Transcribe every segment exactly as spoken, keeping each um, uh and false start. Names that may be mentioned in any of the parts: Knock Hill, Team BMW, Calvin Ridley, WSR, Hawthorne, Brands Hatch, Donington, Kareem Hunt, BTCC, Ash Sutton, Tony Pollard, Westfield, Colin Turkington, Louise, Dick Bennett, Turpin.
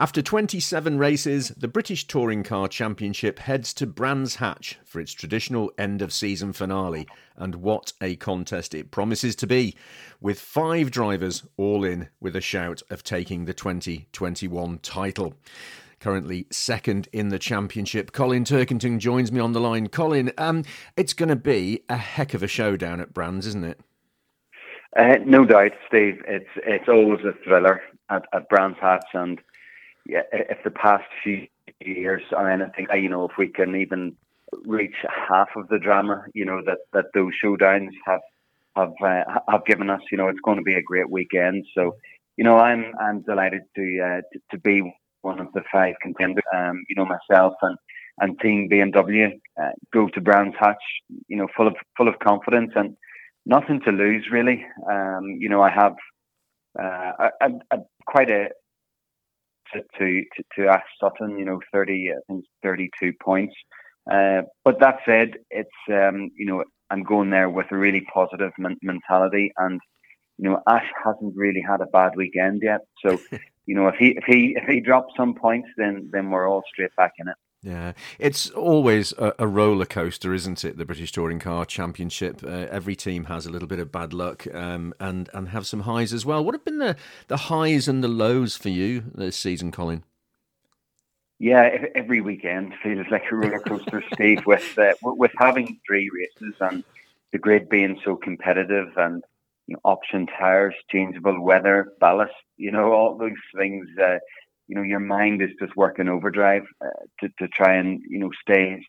After twenty-seven races, the British Touring Car Championship heads to Brands Hatch for its traditional end-of-season finale. And what a contest it promises to be, with five drivers all in with a shout of taking the twenty twenty-one title. Currently second in the championship, Colin Turkington joins me on the line. Colin, um, it's going to be a heck of a showdown at Brands, isn't it? Uh, no doubt, Steve. It's it's always a thriller at, at Brands Hatch, and yeah, if the past few years are anything, you know, if we can even reach half of the drama, you know, that, that those showdowns have have uh, have given us, you know, it's going to be a great weekend. So, you know, I'm I'm delighted to uh, to, to be one of the five contenders. Um, you know, myself and, and Team B M W uh, go to Brands Hatch, you know, full of full of confidence and nothing to lose, really. Um, you know, I have uh, a, a, quite a to, to to Ash Sutton, you know, thirty, I think, thirty-two points. Uh, but that said, it's um, you know, I'm going there with a really positive men- mentality, and you know, Ash hasn't really had a bad weekend yet, so. You know, if he if he if he drops some points, then then we're all straight back in it. Yeah, it's always a, a roller coaster, isn't it? The British Touring Car Championship. Uh, every team has a little bit of bad luck, um, and and have some highs as well. What have been the the highs and the lows for you this season, Colin? Yeah, every weekend feels like a roller coaster, Steve. With uh, with having three races and the grid being so competitive and. You know, option tires, changeable weather, ballast, you know, all those things, uh, you know, your mind is just working overdrive uh, to, to try and, you know, stay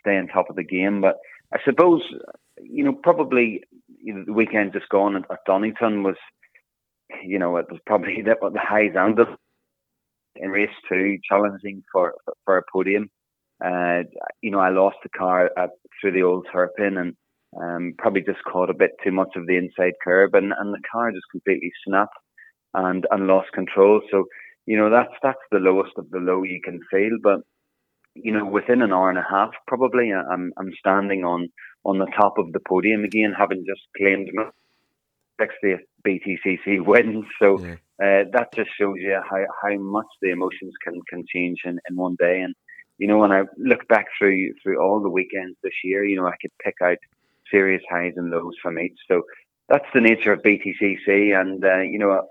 stay on top of the game. But I suppose, you know, probably you know, the weekend just gone at, at Donington was, you know, it was probably the, the highs and the in race two, challenging for, for a podium. Uh, you know, I lost the car at, through the old Turpin and, Um, probably just caught a bit too much of the inside curb, and, and the car just completely snapped and, and lost control. So, you know, that's that's the lowest of the low you can feel. But, you know, within an hour and a half, probably, I'm I'm standing on, on the top of the podium again, having just claimed my sixtieth B T C C win. So yeah. uh, that just shows you how, how much the emotions can, can change in, in one day. And, you know, when I look back through through all the weekends this year, you know, I could pick out serious highs and lows from each. So that's the nature of B T C C, and uh, you know,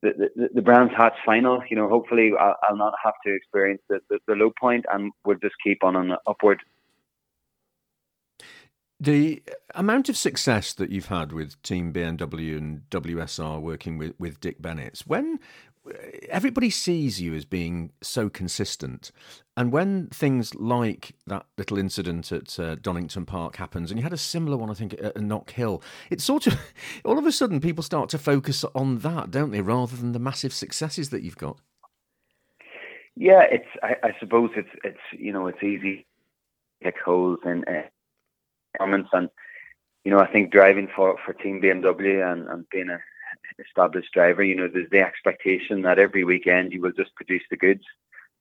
the, the the Brands Hatch final. You know, hopefully I'll, I'll not have to experience the, the, the low point, and we'll just keep on an upward. The amount of success that you've had with Team B M W and W S R working with with Dick Bennett, when everybody sees you as being so consistent, and when things like that little incident at uh, Donington Park happens, and you had a similar one, I think, at Knock Hill, it's sort of, all of a sudden, people start to focus on that, don't they, rather than the massive successes that you've got? Yeah, it's. I, I suppose it's, it's, you know, it's easy to pick holes in comments, and, you know, I think driving for, for Team B M W and, and being a established driver, you know, there's the expectation that every weekend you will just produce the goods,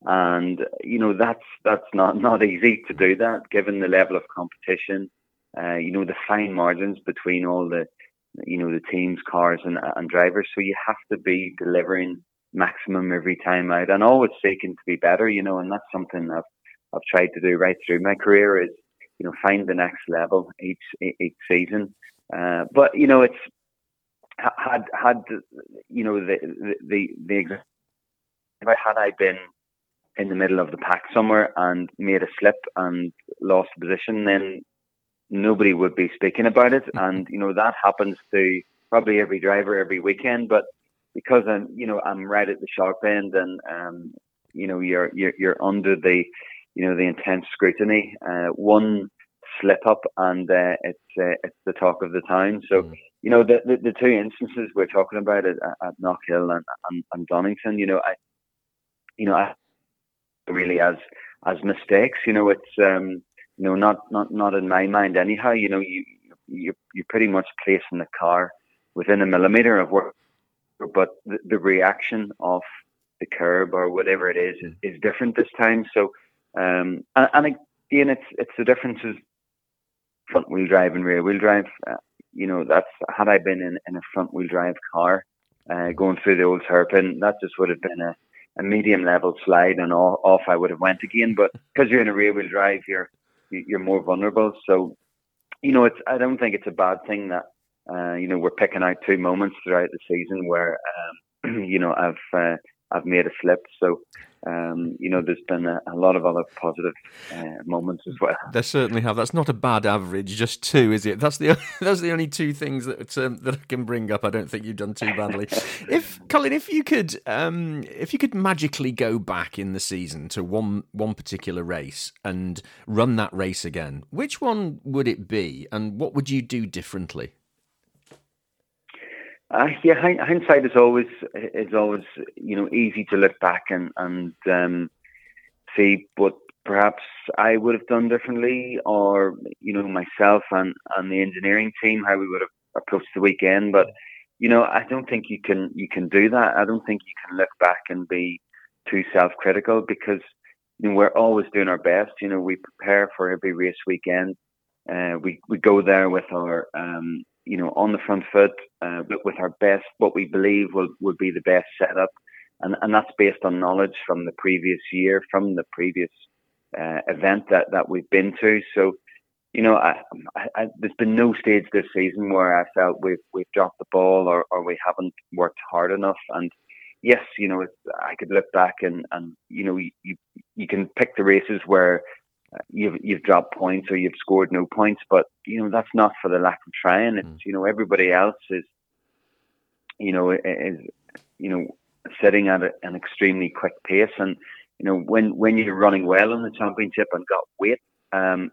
and you know, that's that's not not easy to do that, given the level of competition, uh, you know, the fine margins between all the, you know, the teams, cars and, and drivers. So you have to be delivering maximum every time out and always seeking to be better, you know, and that's something I've I've tried to do right through my career, is, you know, find the next level each each season. Uh, but you know, it's Had had you know the the the if I had I been in the middle of the pack somewhere and made a slip and lost the position, then nobody would be speaking about it. And you know, that happens to probably every driver every weekend. But because I'm you know I'm right at the sharp end, and um, you know you're you're you're under the you know the intense scrutiny. Uh, one slip up, and uh, it's uh, it's the talk of the town. So. Mm. You know, the, the the two instances we're talking about at, at Knock Hill and, and, and Donington, you know, I, you know, I really as as mistakes. You know, it's um, you know, not, not, not in my mind anyhow. You know, you you you're pretty much placing the car within a millimeter of where, but the, the reaction of the curb or whatever it is is, is different this time. So, um, and, and again, it's it's the differences front wheel drive and rear wheel drive. Uh, You know, that's had I been in, in a front wheel drive car, uh, going through the old Turpin, that just would have been a, a medium level slide and all, off I would have went again. But because you're in a rear wheel drive, you're you're more vulnerable. So, you know, it's I don't think it's a bad thing that uh, you know we're picking out two moments throughout the season where um, you know I've uh, I've made a slip. So. Um, you know, there's been a, a lot of other positive uh, moments as well. There certainly have. That's not a bad average, just two, is it? That's the that's the only two things that um, that I can bring up. I don't think you've done too badly. If Colin, if you could, um, if you could magically go back in the season to one one particular race and run that race again, which one would it be, and what would you do differently? Uh, yeah, hindsight is always is always you know easy to look back and and um, see what perhaps I would have done differently, or you know myself and, and the engineering team how we would have approached the weekend. But you know I don't think you can you can do that. I don't think you can look back and be too self-critical because you know, we're always doing our best. You know we prepare for every race weekend. Uh, we we go there with our um, you know, on the front foot, uh, but with our best, what we believe will, will be the best setup. And and that's based on knowledge from the previous year, from the previous uh, event that, that we've been to. So, you know, I, I, I, there's been no stage this season where I felt we've, we've dropped the ball or, or we haven't worked hard enough. And yes, you know, it's, I could look back and, and you know, you, you, you can pick the races where You've you've dropped points or you've scored no points, but you know that's not for the lack of trying. It's you know everybody else is, you know is you know sitting at a, an extremely quick pace, and you know when, when you're running well in the championship and got weight, um,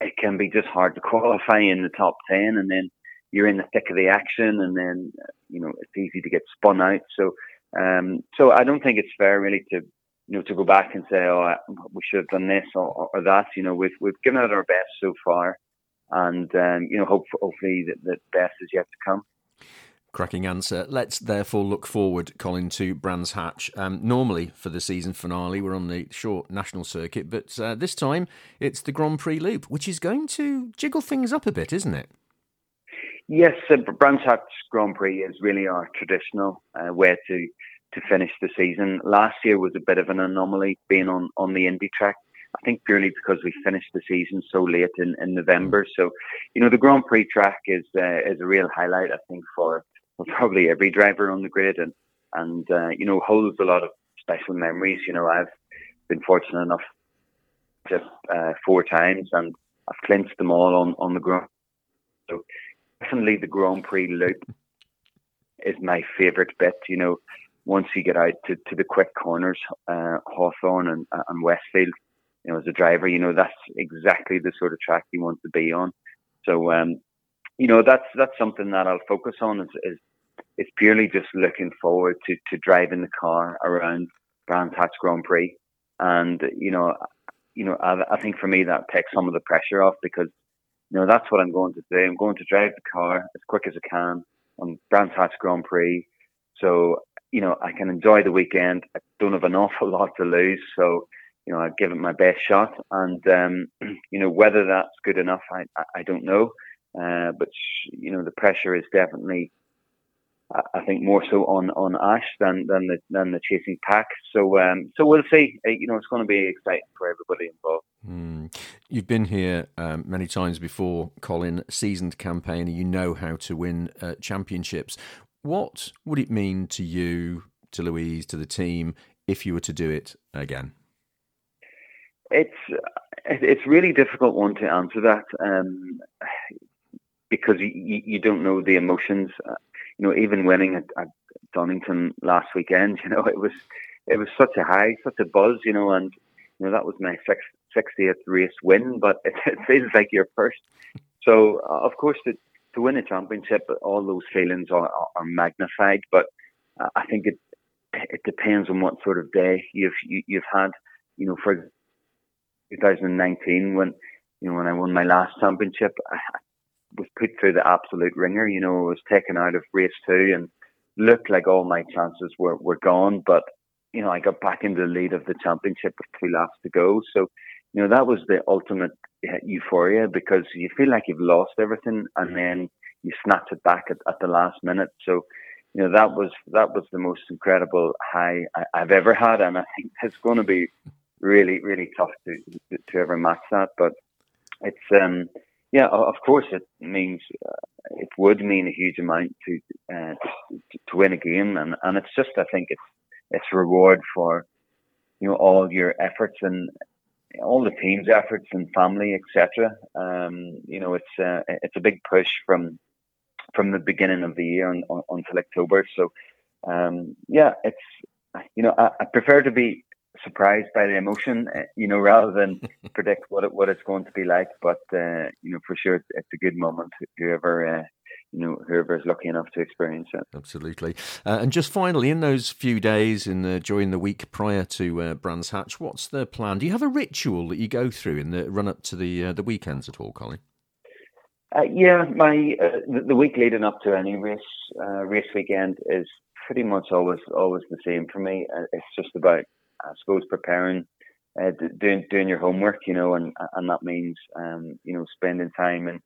it can be just hard to qualify in the top ten, and then you're in the thick of the action, and then you know it's easy to get spun out. So um, so I don't think it's fair really to. You know, to go back and say, oh, we should have done this or, or that. You know, we've we've given it our best so far, and um, you know, hope hopefully that the best is yet to come. Cracking answer. Let's therefore look forward, Colin, to Brands Hatch. Um, normally for the season finale, we're on the short national circuit, but uh, this time it's the Grand Prix Loop, which is going to jiggle things up a bit, isn't it? Yes, uh, Brands Hatch Grand Prix is really our traditional uh, way to. to finish the season. Last year was a bit of an anomaly being on, on the Indy track, I think purely because we finished the season so late in, in November. So, you know, the Grand Prix track is uh, is a real highlight, I think, for, for probably every driver on the grid and, and uh, you know, holds a lot of special memories. You know, I've been fortunate enough to uh, four times and I've clinched them all on, on the Grand Prix. So definitely the Grand Prix Loop is my favourite bit, you know, once you get out to, to the quick corners, uh, Hawthorne and, and Westfield, you know, as a driver, you know, that's exactly the sort of track you want to be on. So, um, you know, that's that's something that I'll focus on is, is, is purely just looking forward to, to driving the car around Brands Hatch Grand Prix. And, you know, you know, I, I think for me that takes some of the pressure off because, you know, that's what I'm going to do. I'm going to drive the car as quick as I can on Brands Hatch Grand Prix. So, you know, I can enjoy the weekend. I don't have an awful lot to lose. So, you know, I give it my best shot. And, um, you know, whether that's good enough, I I don't know. Uh, but, you know, the pressure is definitely, I think, more so on, on Ash than, than, the, than the chasing pack. So, um, so we'll see. You know, it's going to be exciting for everybody involved. Mm. You've been here um, many times before, Colin, seasoned campaigner. You know how to win uh, championships. What would it mean to you, to Louise, to the team, if you were to do it again? It's it's really difficult one to answer that um, because you, you don't know the emotions. Uh, you know, even winning at, at Donington last weekend, you know, it was it was such a high, such a buzz, you know, and you know that was my sixtieth race win, but it, it feels like your first. So uh, of course the. To win a championship, all those feelings are, are magnified. But uh, I think it it depends on what sort of day you've you, you've had. You know, for twenty nineteen, when you know when I won my last championship, I was put through the absolute ringer. You know, I was taken out of race two and looked like all my chances were, were gone. But you know, I got back into the lead of the championship with two laps to go. So you know, that was the ultimate euphoria because you feel like you've lost everything and then you snatch it back at, at the last minute. So, you know, that was that was the most incredible high I, I've ever had, and I think it's going to be really, really tough to to, to ever match that. But it's um, yeah, of course, it means uh, it would mean a huge amount to uh, to, to win a game, and, and it's just I think it's it's reward for you know all your efforts and all the team's efforts and family, et cetera. Um, you know, it's uh, it's a big push from. from the beginning of the year on, on, until October. So, um, yeah, it's, you know, I, I prefer to be surprised by the emotion, uh, you know, rather than predict what it, what it's going to be like. But, uh, you know, for sure, it's, it's a good moment, whoever, uh, you know, whoever is lucky enough to experience it. Absolutely. Uh, and just finally, in those few days in the, during the week prior to uh, Brands Hatch, what's the plan? Do you have a ritual that you go through in the run up to the uh, the weekends at all, Colin? Uh, yeah, my uh, the, the week leading up to any race uh, race weekend is pretty much always always the same for me. Uh, it's just about, I suppose, preparing, uh, doing doing your homework, you know, and and that means um, you know spending time in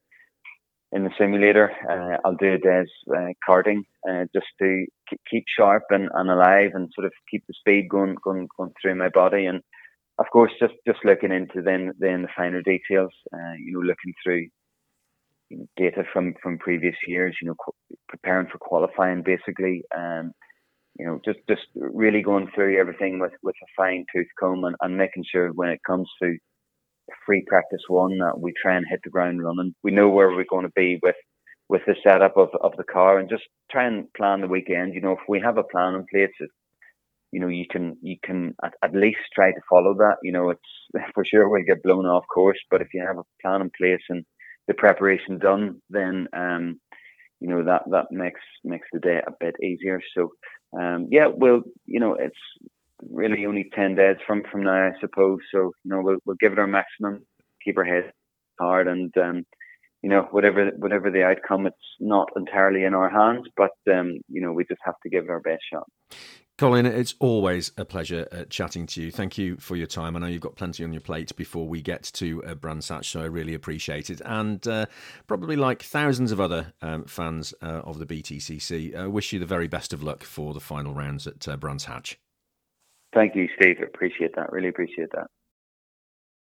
in the simulator. Uh, I'll do a day's uh, karting uh, just to k- keep sharp and, and alive and sort of keep the speed going going going through my body. And of course, just, just looking into then then the finer details, uh, you know, looking through data from, from previous years, you know, qu- preparing for qualifying basically, um, you know, just, just really going through everything with, with a fine tooth comb and, and making sure when it comes to free practice one that we try and hit the ground running. We know where we're going to be with, with the setup of, of the car and just try and plan the weekend. You know, if we have a plan in place, it, you know, you can, you can at, at least try to follow that. You know, it's for sure we'll get blown off course, but if you have a plan in place and the preparation done, then um, you know that that makes makes the day a bit easier. So um, yeah, well, you know, it's really only ten days from, from now, I suppose. So you know, we'll we'll give it our maximum, keep our head hard, and um, you know, whatever whatever the outcome, it's not entirely in our hands, but um, you know, we just have to give it our best shot. Colin, it's always a pleasure uh, chatting to you. Thank you for your time. I know you've got plenty on your plate before we get to uh, Brands Hatch, so I really appreciate it. And uh, probably like thousands of other um, fans uh, of the B T C C, I uh, wish you the very best of luck for the final rounds at uh, Brands Hatch. Thank you, Steve. Appreciate that. Really appreciate that.